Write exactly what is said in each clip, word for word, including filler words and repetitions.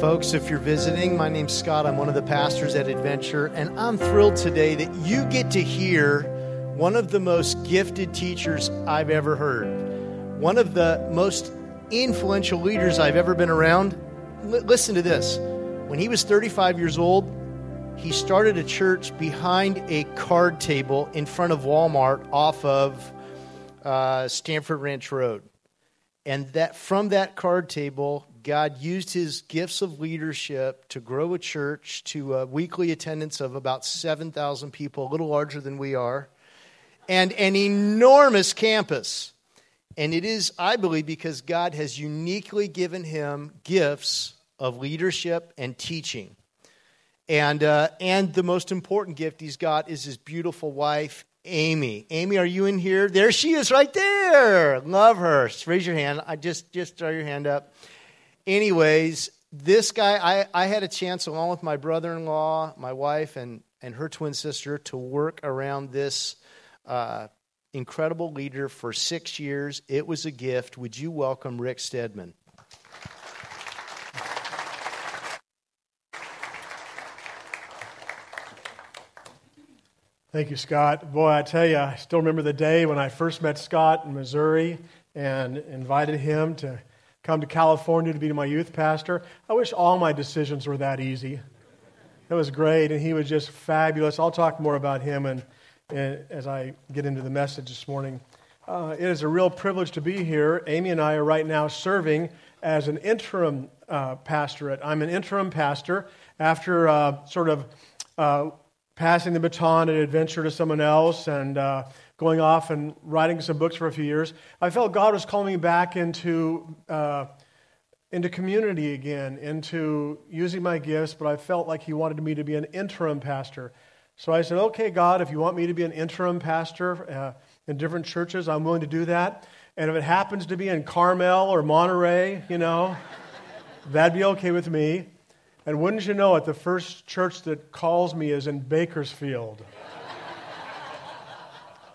Folks, if you're visiting, my name's Scott. I'm one of the pastors at Adventure, and I'm thrilled today that you get to hear one of the most gifted teachers I've ever heard, one of the most influential leaders I've ever been around. L- listen to this. When he was thirty-five years old, he started a church behind a card table in front of Walmart off of uh, Stanford Ranch Road. And that from that card table, God used his gifts of leadership to grow a church to a weekly attendance of about seven thousand people, a little larger than we are, and an enormous campus. And it is, I believe, because God has uniquely given him gifts of leadership and teaching. And uh, and the most important gift he's got is his beautiful wife, Amy. Amy, are you in here? There she is right there. Love her. Raise your hand. I just, just throw your hand up. Anyways, this guy, I, I had a chance, along with my brother-in-law, my wife, and, and her twin sister, to work around this uh, incredible leader for six years. It was a gift. Would you welcome Rick Steadman? Thank you, Scott. Boy, I tell you, I still remember the day when I first met Scott in Missouri and invited him to come to California to be my youth pastor. I wish all my decisions were that easy. It was great, and he was just fabulous. I'll talk more about him and, and as I get into the message this morning. Uh, it is a real privilege to be here. Amy and I are right now serving as an interim uh, pastorate. I'm an interim pastor after uh, sort of uh, passing the baton at Adventure to someone else and uh, going off and writing some books for a few years. I felt God was calling me back into uh, into community again, into using my gifts, but I felt like he wanted me to be an interim pastor. So I said, okay, God, if you want me to be an interim pastor uh, in different churches, I'm willing to do that. And if it happens to be in Carmel or Monterey, you know, that'd be okay with me. And wouldn't you know it, the first church that calls me is in Bakersfield.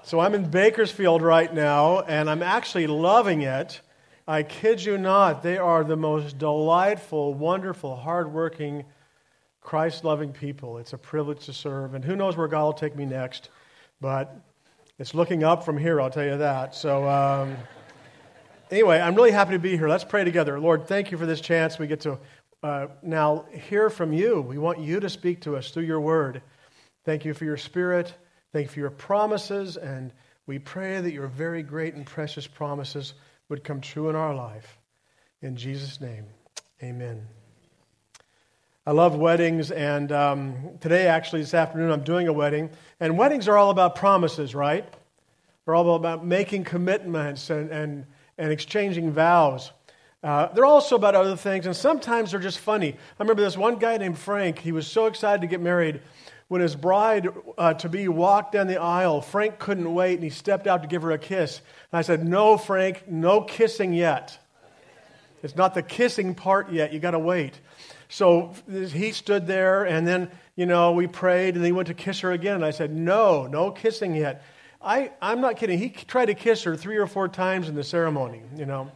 So I'm in Bakersfield right now, and I'm actually loving it. I kid you not, they are the most delightful, wonderful, hardworking, Christ-loving people. It's a privilege to serve, and who knows where God will take me next, but it's looking up from here, I'll tell you that. So um, anyway, I'm really happy to be here. Let's pray together. Lord, thank you for this chance we get to uh, now hear from you. We want you to speak to us through your word. Thank you for your spirit. Thank you for your promises, and we pray that your very great and precious promises would come true in our life. In Jesus' name, amen. I love weddings, and um, today, actually, this afternoon, I'm doing a wedding, and weddings are all about promises, right? They're all about making commitments and, and, and exchanging vows. Uh, they're also about other things, and sometimes they're just funny. I remember this one guy named Frank. He was so excited to get married. When his bride-to-be uh, walked down the aisle, Frank couldn't wait, and he stepped out to give her a kiss. And I said, no, Frank, no kissing yet. It's not the kissing part yet. You got to wait. So he stood there, and then, you know, we prayed, and then he went to kiss her again. And I said, no, no kissing yet. I, I'm not kidding. He tried to kiss her three or four times in the ceremony, you know.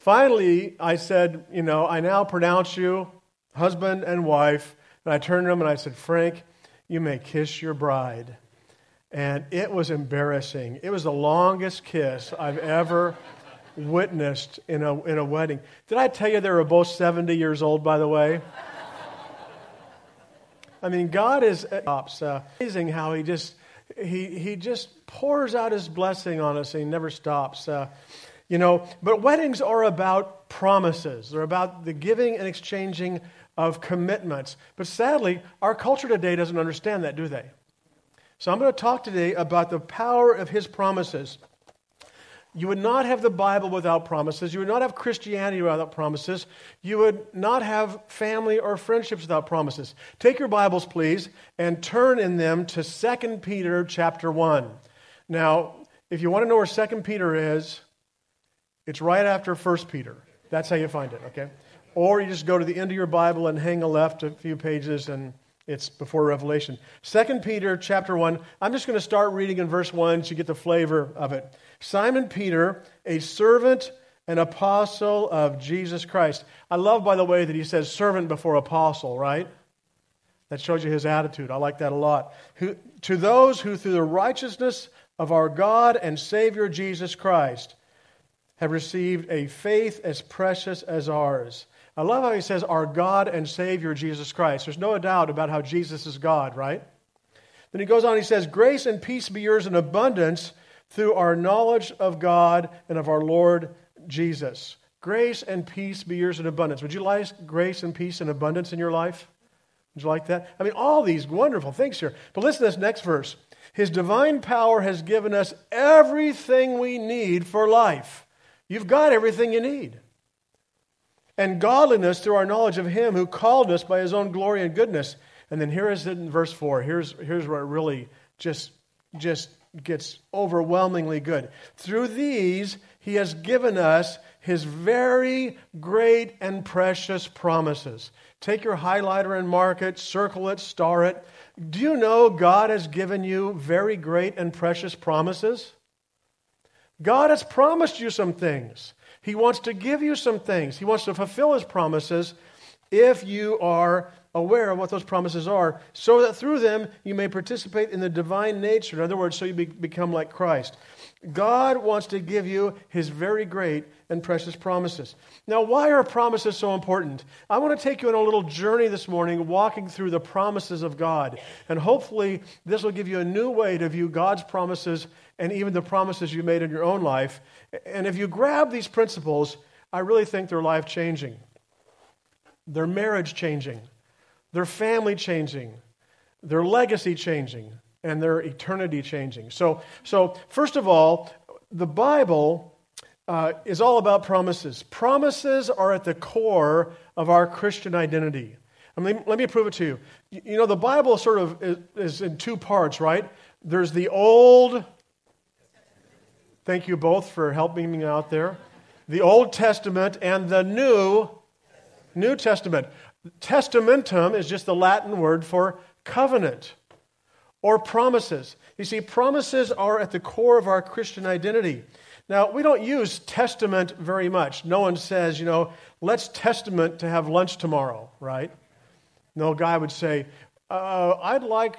Finally, I said, you know, I now pronounce you husband and wife. And I turned to him, and I said, Frank, you may kiss your bride. And it was embarrassing. It was the longest kiss I've ever witnessed in a in a wedding. Did I tell you they were both seventy years old, by the way? I mean, God is uh, amazing how he just, he, he just pours out his blessing on us, and he never stops. Uh, you know, but weddings are about promises. They're about the giving and exchanging of commitments. But sadly, our culture today doesn't understand that, do they? So I'm going to talk today about the power of his promises. You would not have the Bible without promises. You would not have Christianity without promises. You would not have family or friendships without promises. Take your Bibles, please, and turn in them to Second Peter chapter one. Now, if you want to know where Second Peter is, it's right after First Peter. That's how you find it, okay? Or you just go to the end of your Bible and hang a left a few pages, and it's before Revelation. Second Peter chapter one, I'm just going to start reading in verse one so you get the flavor of it. Simon Peter, a servant an apostle of Jesus Christ. I love, by the way, that he says servant before apostle, right? That shows you his attitude. I like that a lot. Who, to those who through the righteousness of our God and Savior Jesus Christ have received a faith as precious as ours. I love how he says our God and Savior Jesus Christ. There's no doubt about how Jesus is God, right? Then he goes on, he says, grace and peace be yours in abundance through our knowledge of God and of our Lord Jesus. Grace and peace be yours in abundance. Would you like grace and peace in abundance in your life? Would you like that? I mean, all these wonderful things here. But listen to this next verse. His divine power has given us everything we need for life. You've got everything you need. And godliness through our knowledge of Him who called us by His own glory and goodness. And then here is it in verse four. Here's, here's where it really just, just gets overwhelmingly good. Through these, He has given us His very great and precious promises. Take your highlighter and mark it, circle it, star it. Do you know God has given you very great and precious promises? God has promised you some things. He wants to give you some things. He wants to fulfill His promises if you are aware of what those promises are, so that through them you may participate in the divine nature. In other words, so you be- become like Christ. God wants to give you His very great and precious promises. Now, why are promises so important? I want to take you on a little journey this morning, walking through the promises of God. And hopefully, this will give you a new way to view God's promises and even the promises you made in your own life. And if you grab these principles, I really think they're life-changing. They're marriage-changing. They're family-changing. They're legacy-changing. And they're eternity-changing. So, so first of all, the Bible uh, is all about promises. Promises are at the core of our Christian identity. I mean, let me prove it to you. You know, the Bible sort of is, is in two parts, right? There's the Old... Thank you both for helping me out there. The Old Testament and the New New Testament. Testamentum is just the Latin word for covenant or promises. You see, promises are at the core of our Christian identity. Now, we don't use testament very much. No one says, you know, let's testament to have lunch tomorrow, right? No guy would say, uh, I'd like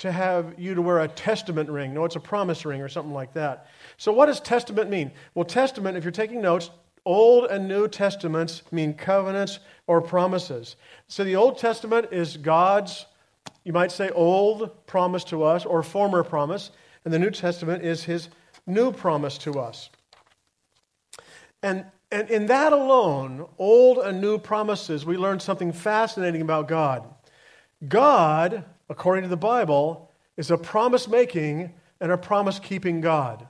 to have you to wear a testament ring. No, it's a promise ring or something like that. So what does testament mean? Well, testament, if you're taking notes, Old and New Testaments mean covenants or promises. So the Old Testament is God's, you might say, old promise to us or former promise, and the New Testament is His new promise to us. And, and in that alone, old and new promises, we learn something fascinating about God. God, according to the Bible, is a promise-making and a promise-keeping God.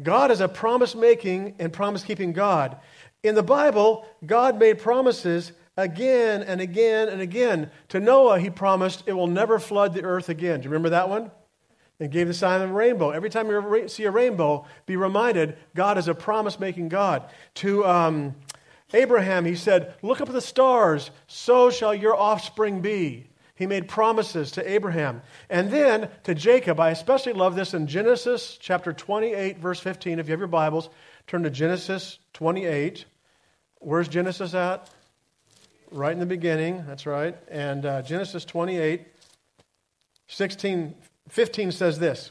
God is a promise-making and promise-keeping God. In the Bible, God made promises again and again and again. To Noah, He promised it will never flood the earth again. Do you remember that one? And gave the sign of a rainbow. Every time you see a rainbow, be reminded God is a promise-making God. To um, Abraham, He said, look up at the stars, so shall your offspring be. He made promises to Abraham. And then to Jacob, I especially love this in Genesis chapter twenty-eight, verse fifteen. If you have your Bibles, turn to Genesis twenty-eight. Where's Genesis at? Right in the beginning, that's right. And uh, Genesis twenty-eight, sixteen, fifteen says this,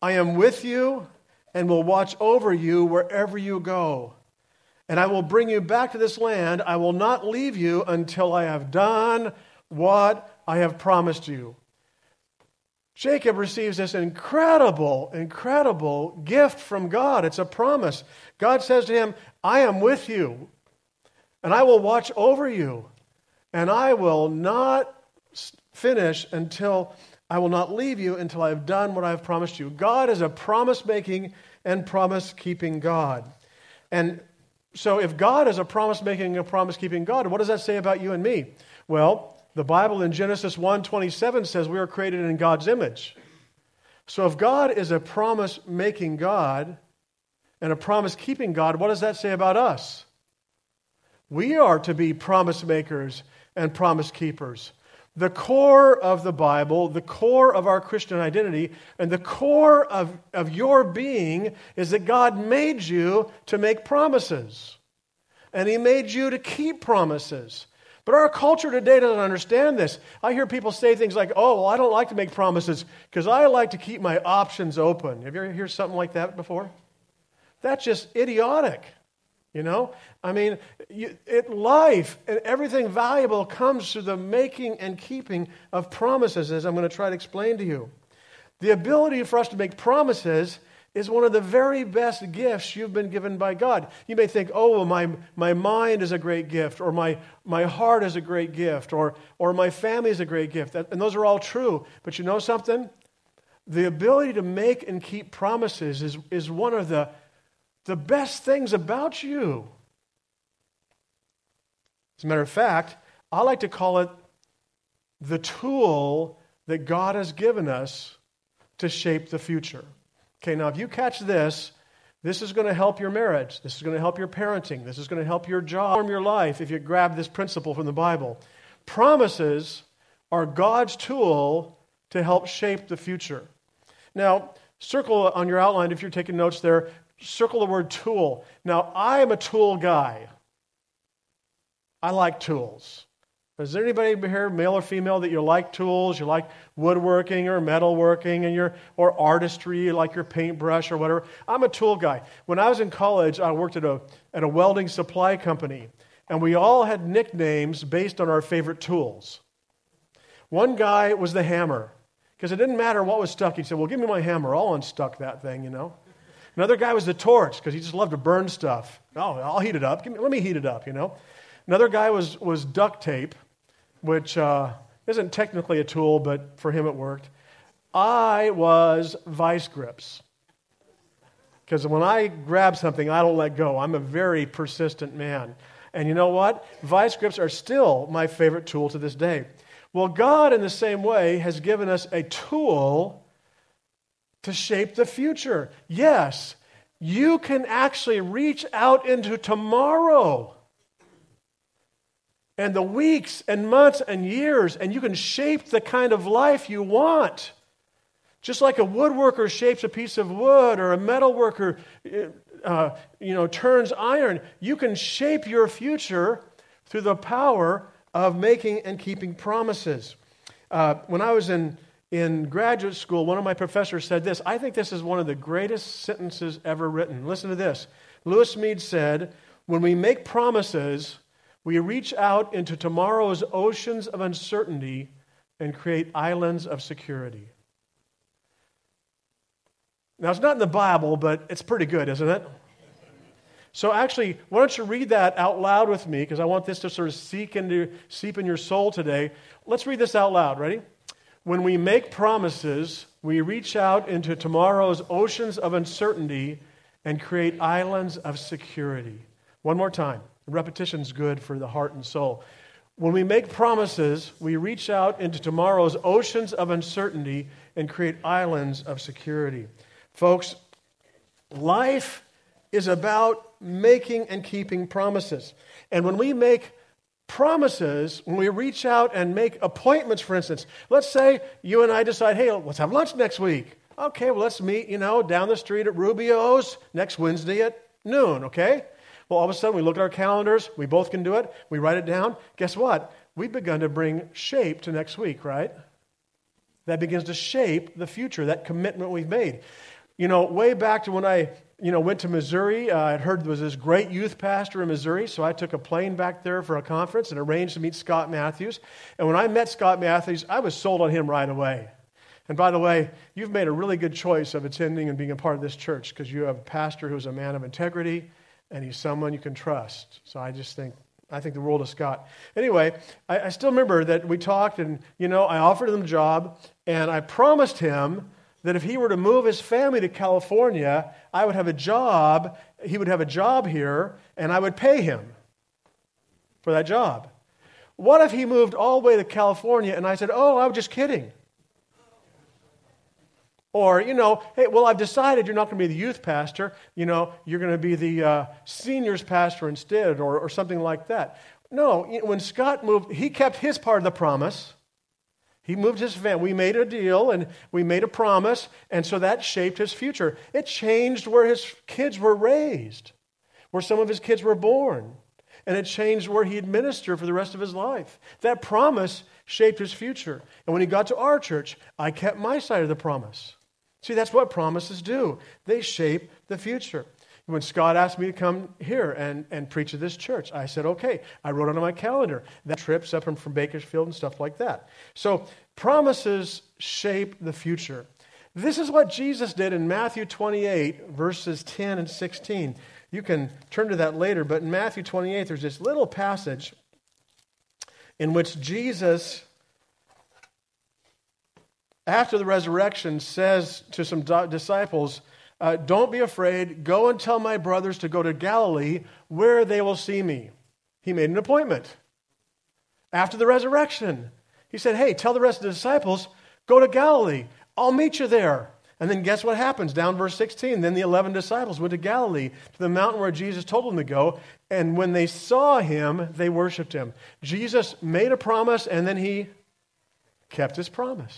I am with you and will watch over you wherever you go. And I will bring you back to this land. I will not leave you until I have done what I have promised you. Jacob receives this incredible, incredible gift from God. It's a promise. God says to him, I am with you, and I will watch over you, and I will not finish until, I will not leave you until I have done what I have promised you. God is a promise-making and promise-keeping God. And so if God is a promise-making and promise-keeping God, what does that say about you and me? Well, the Bible in Genesis one twenty-seven says we are created in God's image. So if God is a promise-making God and a promise-keeping God, what does that say about us? We are to be promise-makers and promise-keepers. the core of the Bible, the core of our Christian identity, and the core of, of your being is that God made you to make promises. And He made you to keep promises. But our culture today doesn't understand this. I hear people say things like, oh, well, I don't like to make promises because I like to keep my options open. Have you ever heard something like that before? That's just idiotic. You know, I mean, you, it, life and everything valuable comes through the making and keeping of promises, as I'm going to try to explain to you. The ability for us to make promises is one of the very best gifts you've been given by God. You may think, oh, well, my, my mind is a great gift, or my, my heart is a great gift, or, or my family is a great gift. That, and those are all true. But you know something? The ability to make and keep promises is, is one of the the best things about you. As a matter of fact, I like to call it the tool that God has given us to shape the future. Okay, now if you catch this, this is going to help your marriage. This is going to help your parenting. This is going to help your job, form your life, if you grab this principle from the Bible. Promises are God's tool to help shape the future. Now, circle on your outline, if you're taking notes there, circle the word tool. Now, I am a tool guy. I like tools. Is there anybody here, male or female, that you like tools? You like woodworking or metalworking and your or artistry, like your paintbrush or whatever? I'm a tool guy. When I was in college, I worked at a at a welding supply company, and we all had nicknames based on our favorite tools. One guy was the hammer, because it didn't matter what was stuck. He said, well, give me my hammer. I'll unstuck that thing, you know. Another guy was the torch, because he just loved to burn stuff. Oh, I'll heat it up. Give me, let me heat it up, you know. Another guy was, was duct tape, which uh, isn't technically a tool, but for him it worked. I was vice grips, because when I grab something, I don't let go. I'm a very persistent man. And you know what? Vice grips are still my favorite tool to this day. Well, God, in the same way, has given us a tool to shape the future. Yes, you can actually reach out into tomorrow and the weeks and months and years, and you can shape the kind of life you want. Just like a woodworker shapes a piece of wood, or a metalworker, uh, you know, turns iron. You can shape your future through the power of making and keeping promises. Uh, when I was in In graduate school, one of my professors said this. I think this is one of the greatest sentences ever written. Listen to this. Lewis Mead said, when we make promises, we reach out into tomorrow's oceans of uncertainty and create islands of security. Now, it's not in the Bible, but it's pretty good, isn't it? So actually, why don't you read that out loud with me, because I want this to sort of seep into, seep in your soul today. Let's read this out loud. Ready? When we make promises, we reach out into tomorrow's oceans of uncertainty and create islands of security. One more time. Repetition's good for the heart and soul. When we make promises, we reach out into tomorrow's oceans of uncertainty and create islands of security. Folks, life is about making and keeping promises. And when we make promises, when we reach out and make appointments, for instance, let's say you and I decide, hey, let's have lunch next week. Okay, well, let's meet, you know, down the street at Rubio's next Wednesday at noon, okay? Well, all of a sudden, we look at our calendars. We both can do it. We write it down. Guess what? We've begun to bring shape to next week, right? That begins to shape the future, that commitment we've made. You know, way back to when I You know, went to Missouri. Uh, I'd heard there was this great youth pastor in Missouri, so I took a plane back there for a conference and arranged to meet Scott Matthews. And when I met Scott Matthews, I was sold on him right away. And by the way, you've made a really good choice of attending and being a part of this church, because you have a pastor who's a man of integrity, and he's someone you can trust. So I just think, I think the world of Scott. Anyway, I, I still remember that we talked, and, you know, I offered him a job, and I promised him that if he were to move his family to California, I would have a job, he would have a job here, and I would pay him for that job. What if he moved all the way to California and I said, oh, I was just kidding? Or, you know, hey, well, I've decided you're not going to be the youth pastor, you know, you're going to be the uh, seniors pastor instead, or, or something like that. No, when Scott moved, he kept his part of the promise, He moved his van. We made a deal and we made a promise, and so that shaped his future. It changed where his kids were raised, where some of his kids were born, and it changed where he'd minister for the rest of his life. That promise shaped his future. And when he got to our church, I kept my side of the promise. See, that's what promises do. They shape the future. When Scott asked me to come here and, and preach at this church, I said, okay. I wrote it on my calendar. That trip's up from Bakersfield and stuff like that. So promises shape the future. This is what Jesus did in Matthew twenty-eight, verses ten and sixteen. You can turn to that later, but in Matthew twenty-eight, there's this little passage in which Jesus, after the resurrection, says to some disciples, Uh, don't be afraid, go and tell my brothers to go to Galilee where they will see me. He made an appointment. After the resurrection, he said, hey, tell the rest of the disciples, go to Galilee, I'll meet you there. And then guess what happens? Down verse sixteen, then the eleven disciples went to Galilee, to the mountain where Jesus told them to go, and when they saw him, they worshiped him. Jesus made a promise, and then he kept his promise.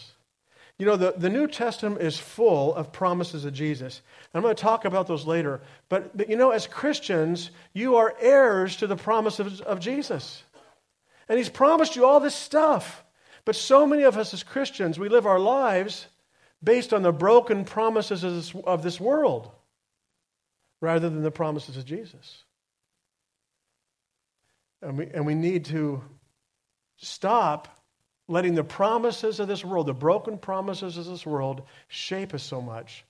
You know, the, the New Testament is full of promises of Jesus. I'm going to talk about those later. But, but you know, as Christians, you are heirs to the promises of Jesus. And he's promised you all this stuff. But so many of us as Christians, we live our lives based on the broken promises of this, of this world rather than the promises of Jesus. And we, and we need to stop letting the promises of this world, the broken promises of this world, shape us so much.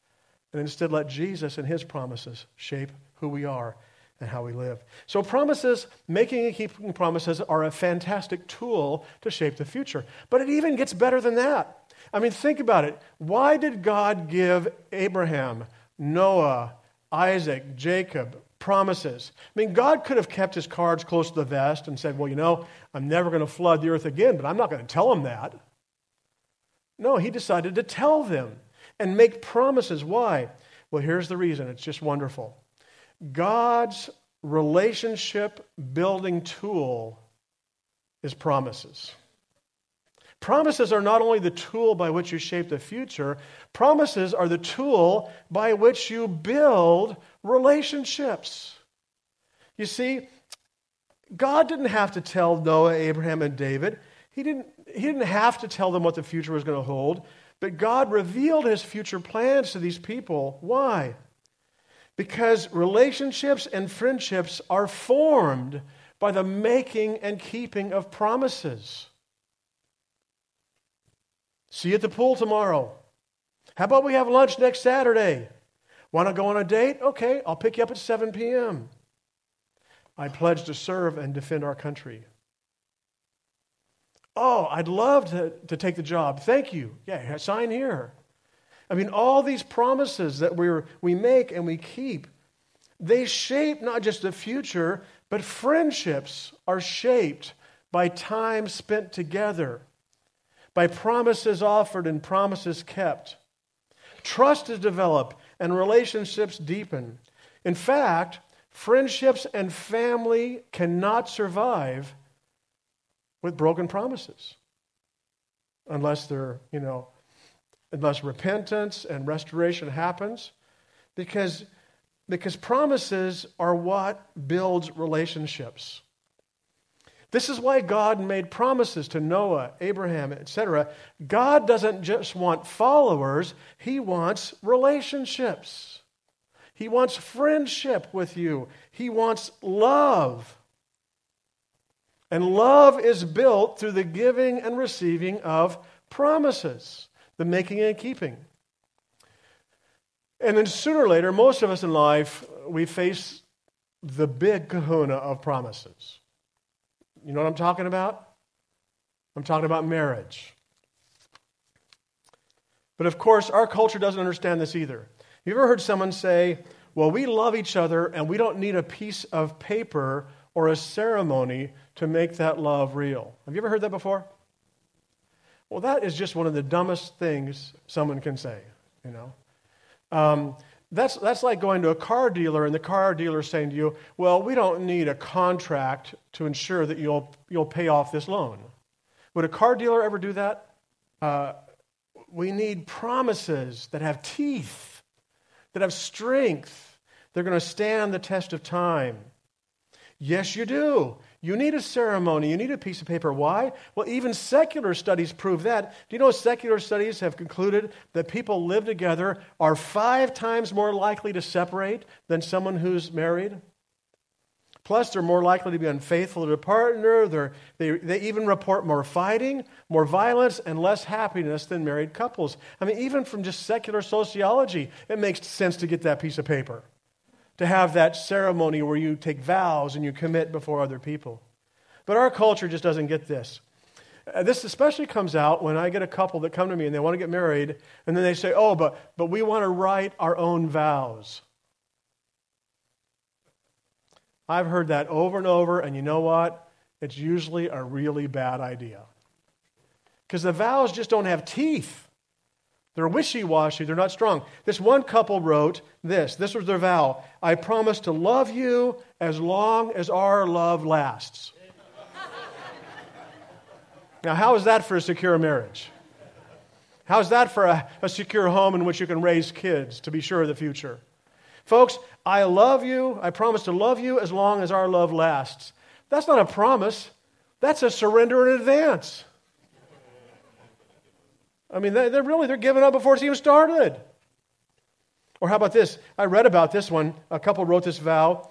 And instead let Jesus and his promises shape who we are and how we live. So promises, making and keeping promises, are a fantastic tool to shape the future. But it even gets better than that. I mean, think about it. Why did God give Abraham, Noah, Isaac, Jacob promises? I mean, God could have kept his cards close to the vest and said, well, you know, I'm never going to flood the earth again, but I'm not going to tell them that. No, he decided to tell them and make promises. Why? Well, here's the reason. It's just wonderful. God's relationship building tool is promises. Promises are not only the tool by which you shape the future, promises are the tool by which you build relationships. You see, God didn't have to tell Noah, Abraham, and David. He didn't, he didn't have to tell them what the future was going to hold, but God revealed his future plans to these people. Why? Because relationships and friendships are formed by the making and keeping of promises. See you at the pool tomorrow. How about we have lunch next Saturday? Want to go on a date? Okay, I'll pick you up at seven p.m. I pledge to serve and defend our country. Oh, I'd love to, to take the job. Thank you. Yeah, sign here. I mean, all these promises that we're, we make and we keep, they shape not just the future, but friendships are shaped by time spent together, by promises offered and promises kept. Trust is developed and relationships deepen. In fact, friendships and family cannot survive with broken promises unless they're, you know, unless repentance and restoration happens, because, because promises are what builds relationships. This is why God made promises to Noah, Abraham, et cetera. God doesn't just want followers. He wants relationships. He wants friendship with you. He wants love. And love is built through the giving and receiving of promises, the making and keeping. And then sooner or later, most of us in life, we face the big kahuna of promises. You know what I'm talking about? I'm talking about marriage. But of course, our culture doesn't understand this either. You ever heard someone say, well, we love each other and we don't need a piece of paper or a ceremony to make that love real? Have you ever heard that before? Well, that is just one of the dumbest things someone can say, you know. Um, That's that's like going to a car dealer and the car dealer saying to you, well, we don't need a contract to ensure that you'll you'll pay off this loan. Would a car dealer ever do that? Uh, we need promises that have teeth, that have strength. They're going to stand the test of time. Yes, you do. You need a ceremony. You need a piece of paper. Why? Well, even secular studies prove that. Do you know secular studies have concluded that people live together are five times more likely to separate than someone who's married? Plus, they're more likely to be unfaithful to their partner. They're, they, they even report more fighting, more violence, and less happiness than married couples. I mean, even from just secular sociology, it makes sense to get that piece of paper, to have that ceremony where you take vows and you commit before other people. But our culture just doesn't get this. Uh, this especially comes out when I get a couple that come to me and they want to get married, and then they say, oh, but, but we want to write our own vows. I've heard that over and over, and you know what? It's usually a really bad idea. Because the vows just don't have teeth. They're wishy-washy. They're not strong. This one couple wrote this. This was their vow. I promise to love you as long as our love lasts. Now, how is that for a secure marriage? How is that for a, a secure home in which you can raise kids to be sure of the future? Folks, I love you. I promise to love you as long as our love lasts. That's not a promise. That's a surrender in advance. I mean, they're really, they're giving up before it's even started. Or how about this? I read about this one. A couple wrote this vow.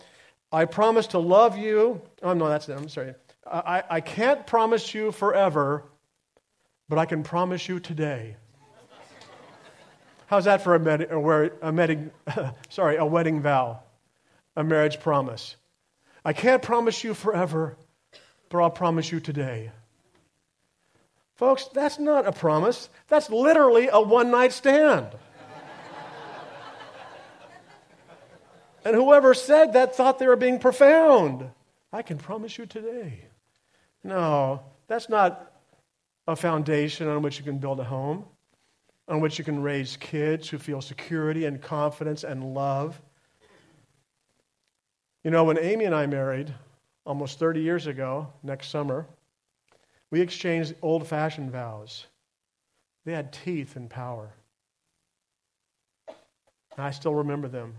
I promise to love you. Oh, no, that's them. I'm sorry. I, I can't promise you forever, but I can promise you today. How's that for a, med- or a, med- sorry, a wedding vow, a marriage promise? I can't promise you forever, but I'll promise you today. Folks, that's not a promise. That's literally a one-night stand. And whoever said that thought they were being profound. I can promise you today. No, that's not a foundation on which you can build a home, on which you can raise kids who feel security and confidence and love. You know, when Amy and I married almost thirty years ago, next summer, we exchanged old-fashioned vows. They had teeth and power. And I still remember them.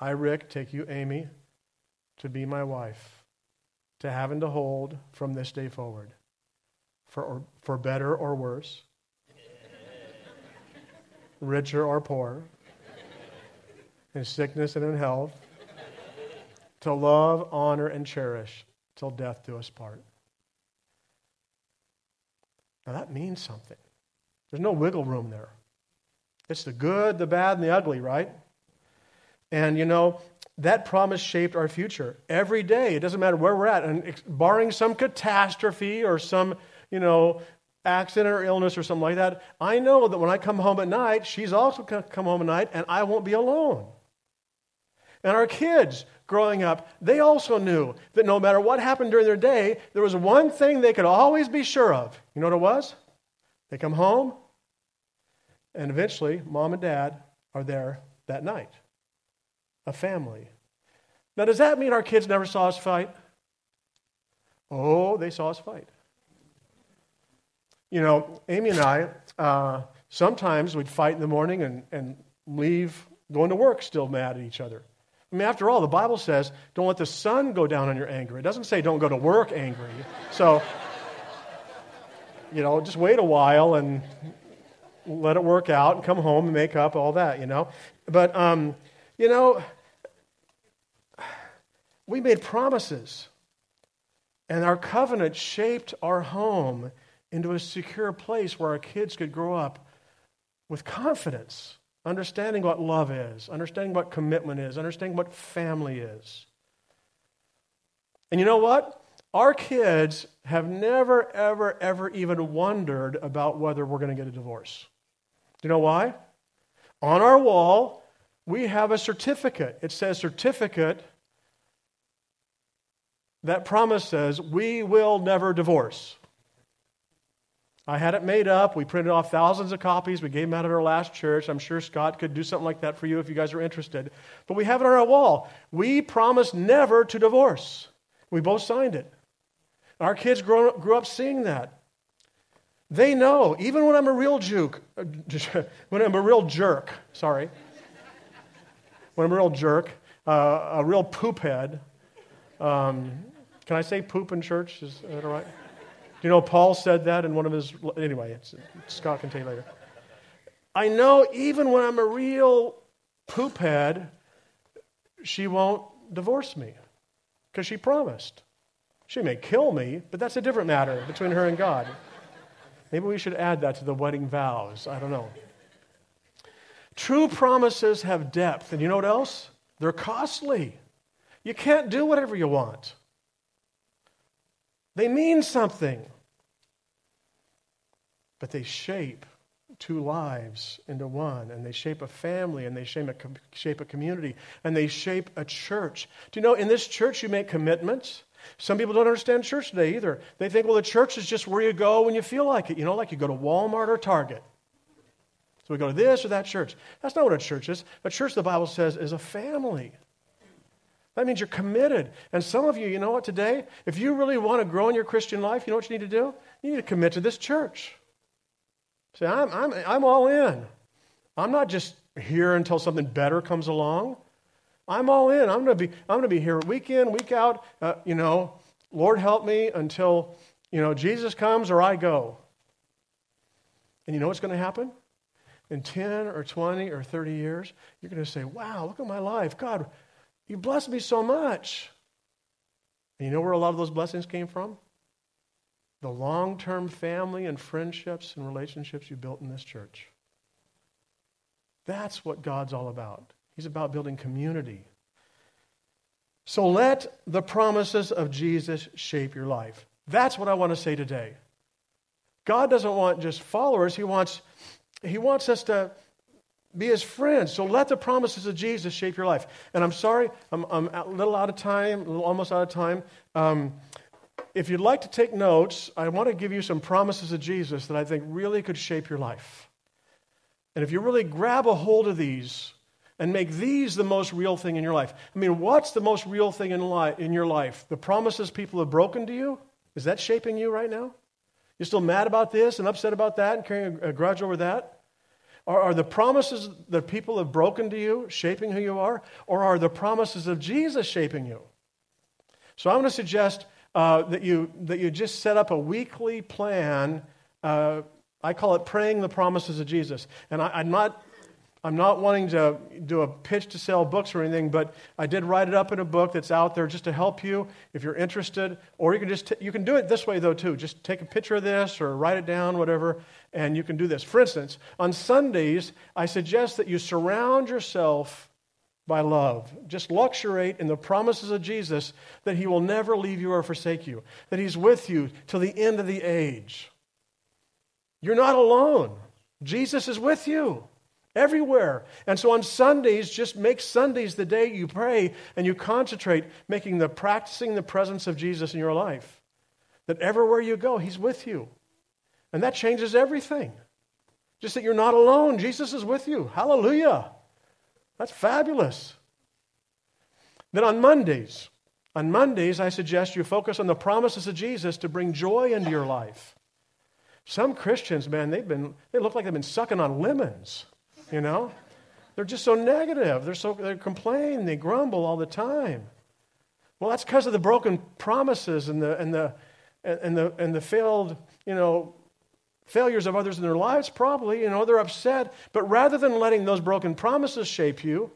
I, Rick, take you, Amy, to be my wife, to have and to hold from this day forward, for, or, for better or worse, richer or poor, in sickness and in health, to love, honor, and cherish till death do us part. Now that means something. There's no wiggle room there. It's the good, the bad, and the ugly, right? And you know, that promise shaped our future. Every day, it doesn't matter where we're at, and barring some catastrophe or some, you know, accident or illness or something like that, I know that when I come home at night, she's also going to come home at night, and I won't be alone. And our kids growing up, they also knew that no matter what happened during their day, there was one thing they could always be sure of. You know what it was? They come home, and eventually mom and dad are there that night. A family. Now, does that mean our kids never saw us fight? Oh, they saw us fight. You know, Amy and I, uh, sometimes we'd fight in the morning and, and leave going to work still mad at each other. I mean, after all, the Bible says, don't let the sun go down on your anger. It doesn't say don't go to work angry. So, you know, just wait a while and let it work out and come home and make up, all that, you know. But, um, you know, we made promises. And our covenant shaped our home into a secure place where our kids could grow up with confidence, understanding what love is, understanding what commitment is, understanding what family is. And you know what? Our kids have never, ever, ever even wondered about whether we're going to get a divorce. Do you know why? On our wall, we have a certificate. It says certificate. That promise says, we will never divorce. I had it made up. We printed off thousands of copies. We gave them out at our last church. I'm sure Scott could do something like that for you if you guys are interested. But we have it on our wall. We promise never to divorce. We both signed it. Our kids grew up seeing that. They know, even when I'm a real juke, when I'm a real jerk, sorry, when I'm a real jerk, uh, a real poophead. Um, can I say poop in church? Is that all right? You know, Paul said that in one of his, anyway, it's, Scott can tell you later. I know even when I'm a real poophead, she won't divorce me because she promised. She may kill me, but that's a different matter between her and God. Maybe we should add that to the wedding vows. I don't know. True promises have depth. And you know what else? They're costly. You can't do whatever you want. They mean something. But they shape two lives into one, and they shape a family, and they shape a, shape a community, and they shape a church. Do you know, in this church you make commitments. Some people don't understand church today either. They think, well, the church is just where you go when you feel like it. You know, like you go to Walmart or Target. So we go to this or that church. That's not what a church is. A church, the Bible says, is a family. That means you're committed. And some of you, you know what, today, if you really want to grow in your Christian life, you know what you need to do? You need to commit to this church. Say, I'm, I'm, I'm all in. I'm not just here until something better comes along. I'm all in. I'm going to be I'm going to be here week in, week out, uh, you know, Lord help me until, you know, Jesus comes or I go. And you know what's going to happen? In ten or twenty or thirty years, you're going to say, wow, look at my life. God, you blessed me so much. And you know where a lot of those blessings came from? The long-term family and friendships and relationships you built in this church. That's what God's all about. He's about building community. So let the promises of Jesus shape your life. That's what I want to say today. God doesn't want just followers. He wants, he wants us to be his friends. So let the promises of Jesus shape your life. And I'm sorry, I'm, I'm a little out of time, a little almost out of time. Um, if you'd like to take notes, I want to give you some promises of Jesus that I think really could shape your life. And if you really grab a hold of these, and make these the most real thing in your life. I mean, what's the most real thing in life, in your life? The promises people have broken to you? Is that shaping you right now? You're still mad about this and upset about that and carrying a grudge over that? Or are the promises that people have broken to you shaping who you are? Or are the promises of Jesus shaping you? So I'm going to suggest uh, that you that you just set up a weekly plan. Uh, I call it Praying the Promises of Jesus. And I, I'm not... I'm not wanting to do a pitch to sell books or anything, but I did write it up in a book that's out there just to help you if you're interested. Or you can just t- you can do it this way though too. Just take a picture of this or write it down, whatever, and you can do this. For instance, on Sundays, I suggest that you surround yourself by love. Just luxuriate in the promises of Jesus that he will never leave you or forsake you, that he's with you till the end of the age. You're not alone. Jesus is with you. Everywhere. And so on Sundays, just make Sundays the day you pray and you concentrate, making the practicing the presence of Jesus in your life. That everywhere you go, he's with you. And that changes everything. Just that you're not alone. Jesus is with you. Hallelujah. That's fabulous. Then on Mondays, on Mondays, I suggest you focus on the promises of Jesus to bring joy into your life. Some Christians, man, they've been, they look like they've been sucking on lemons. You know, they're just so negative. They're so they complain, they grumble all the time. Well, that's because of the broken promises and the and the and the and the failed, you know, failures of others in their lives. Probably, you know, they're upset. But rather than letting those broken promises shape you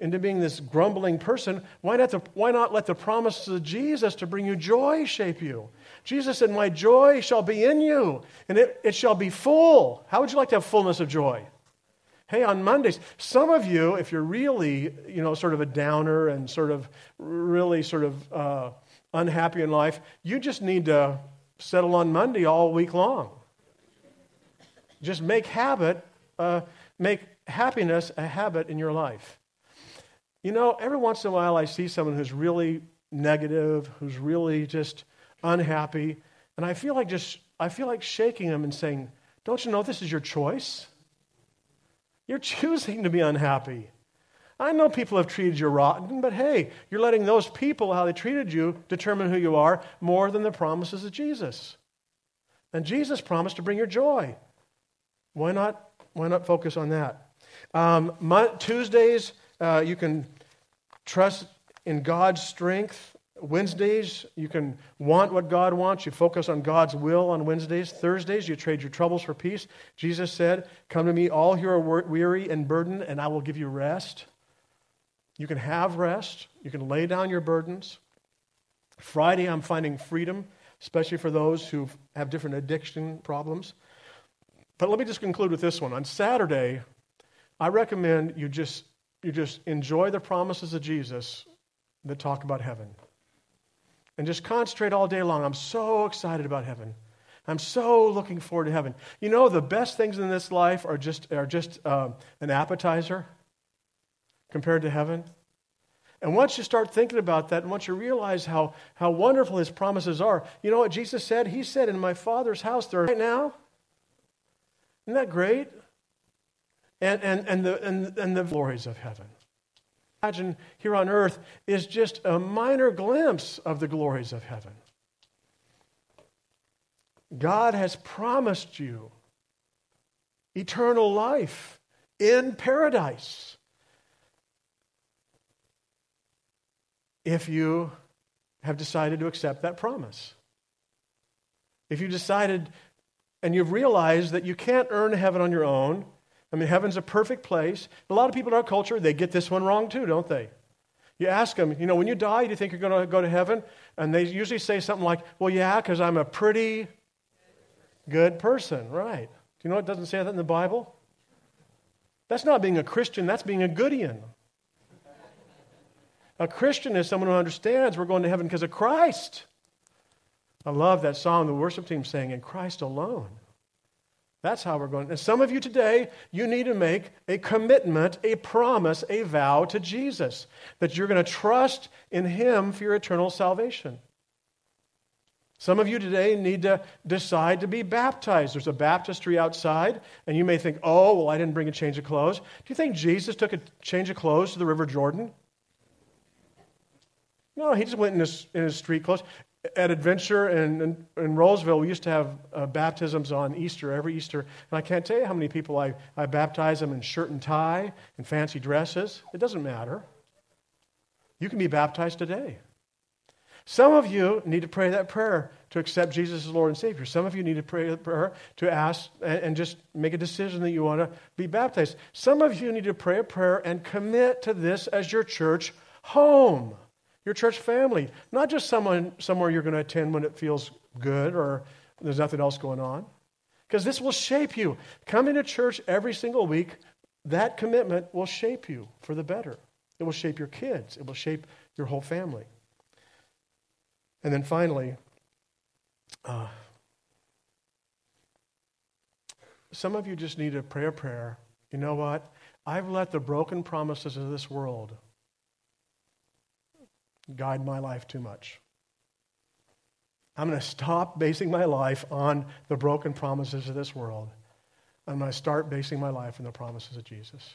into being this grumbling person, why not the, why not let the promises of Jesus to bring you joy shape you? Jesus said, "My joy shall be in you, and it, it shall be full." How would you like to have fullness of joy? Hey, on Mondays, some of you, if you're really, you know, sort of a downer and sort of really sort of uh, unhappy in life, you just need to settle on Monday all week long. Just make habit, uh, make happiness a habit in your life. You know, every once in a while I see someone who's really negative, who's really just unhappy, and I feel like just, I feel like shaking them and saying, don't you know this is your choice? You're choosing to be unhappy. I know people have treated you rotten, but hey, you're letting those people, how they treated you, determine who you are more than the promises of Jesus. And Jesus promised to bring your joy. Why not, why not focus on that? Um, my, Tuesdays, uh, you can trust in God's strength. Wednesdays, you can want what God wants. You focus on God's will on Wednesdays. Thursdays, you trade your troubles for peace. Jesus said, come to me all who are weary and burdened, and I will give you rest. You can have rest. You can lay down your burdens. Friday, I'm finding freedom, especially for those who have different addiction problems. But let me just conclude with this one. On Saturday, I recommend you just you just enjoy the promises of Jesus that talk about heaven. And just concentrate all day long. I'm so excited about heaven. I'm so looking forward to heaven. You know, the best things in this life are just are just uh, an appetizer compared to heaven. And once you start thinking about that, and once you realize how, how wonderful his promises are, you know what Jesus said? He said, in my Father's house there right now. Isn't that great? And and and the and, and the glories of heaven. Imagine here on earth is just a minor glimpse of the glories of heaven. God has promised you eternal life in paradise if you have decided to accept that promise. If you decided and you've realized that you can't earn heaven on your own. I mean, heaven's a perfect place. A lot of people in our culture, they get this one wrong too, don't they? You ask them, you know, when you die, do you think you're going to go to heaven? And they usually say something like, well, yeah, because I'm a pretty good person, right? Do you know it doesn't say that in the Bible? That's not being a Christian, that's being a Goodian. A Christian is someone who understands we're going to heaven because of Christ. I love that song the worship team sang, In Christ Alone. That's how we're going. And some of you today, you need to make a commitment, a promise, a vow to Jesus that you're going to trust in him for your eternal salvation. Some of you today need to decide to be baptized. There's a baptistry outside, and you may think, oh, well, I didn't bring a change of clothes. Do you think Jesus took a change of clothes to the River Jordan? No, he just went in his, in his street clothes. At Adventure in, in, in Roseville, we used to have uh, baptisms on Easter, every Easter. And I can't tell you how many people I, I baptize them in shirt and tie and fancy dresses. It doesn't matter. You can be baptized today. Some of you need to pray that prayer to accept Jesus as Lord and Savior. Some of you need to pray that prayer to ask and, and just make a decision that you want to be baptized. Some of you need to pray a prayer and commit to this as your church home. Your church family, not just someone somewhere you're going to attend when it feels good or there's nothing else going on, because this will shape you. Coming to church every single week, that commitment will shape you for the better. It will shape your kids. It will shape your whole family. And then finally, uh, some of you just need to pray a prayer. You know what? I've let the broken promises of this world guide my life too much. I'm going to stop basing my life on the broken promises of this world. I'm going to start basing my life on the promises of Jesus.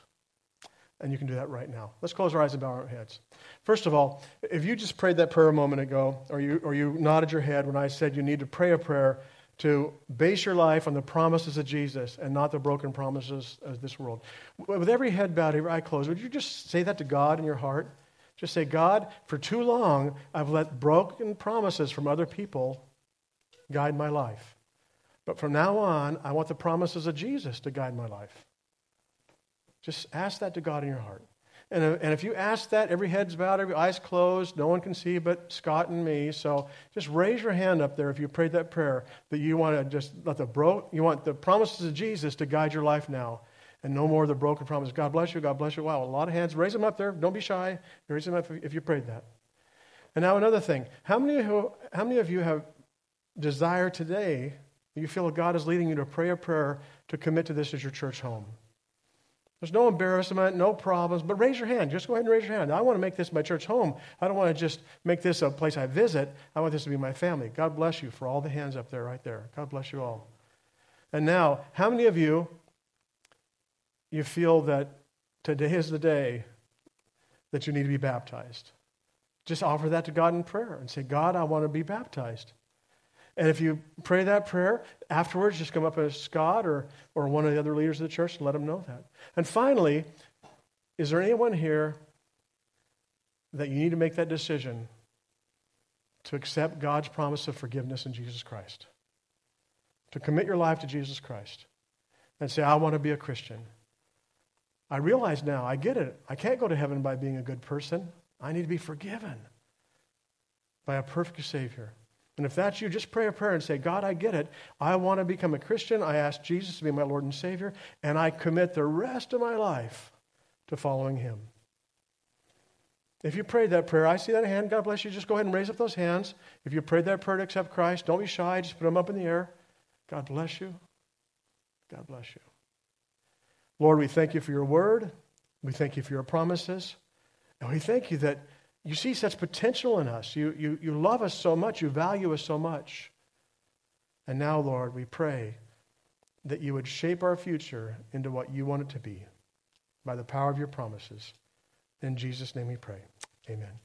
And you can do that right now. Let's close our eyes and bow our heads. First of all, if you just prayed that prayer a moment ago, or you or you nodded your head when I said you need to pray a prayer to base your life on the promises of Jesus and not the broken promises of this world. With every head bowed, every eye closed, would you just say that to God in your heart? Just say, God, for too long, I've let broken promises from other people guide my life. But from now on, I want the promises of Jesus to guide my life. Just ask that to God in your heart. And, and if you ask that, every head's bowed, every eye's closed, no one can see but Scott and me. So just raise your hand up there if you prayed that prayer that you want to just let the bro- you want the promises of Jesus to guide your life now. And no more of the broken promises. God bless you, God bless you. Wow, a lot of hands. Raise them up there. Don't be shy. Raise them up if you prayed that. And now another thing. How many of you, how many of you have desire today, you feel God is leading you to pray a prayer to commit to this as your church home? There's no embarrassment, no problems, but raise your hand. Just go ahead and raise your hand. I want to make this my church home. I don't want to just make this a place I visit. I want this to be my family. God bless you for all the hands up there, right there. God bless you all. And now, how many of you you feel that today is the day that you need to be baptized? Just offer that to God in prayer and say, God, I want to be baptized. And if you pray that prayer, afterwards just come up as Scott or, or one of the other leaders of the church and let them know that. And finally, is there anyone here that you need to make that decision to accept God's promise of forgiveness in Jesus Christ? To commit your life to Jesus Christ and say, I want to be a Christian. I realize now, I get it. I can't go to heaven by being a good person. I need to be forgiven by a perfect Savior. And if that's you, just pray a prayer and say, God, I get it. I want to become a Christian. I ask Jesus to be my Lord and Savior, and I commit the rest of my life to following Him. If you prayed that prayer, I see that hand. God bless you. Just go ahead and raise up those hands. If you prayed that prayer to accept Christ, don't be shy. Just put them up in the air. God bless you. God bless you. Lord, we thank you for your word. We thank you for your promises. And we thank you that you see such potential in us. You, you, you love us so much. You value us so much. And now, Lord, we pray that you would shape our future into what you want it to be by the power of your promises. In Jesus' name we pray. Amen.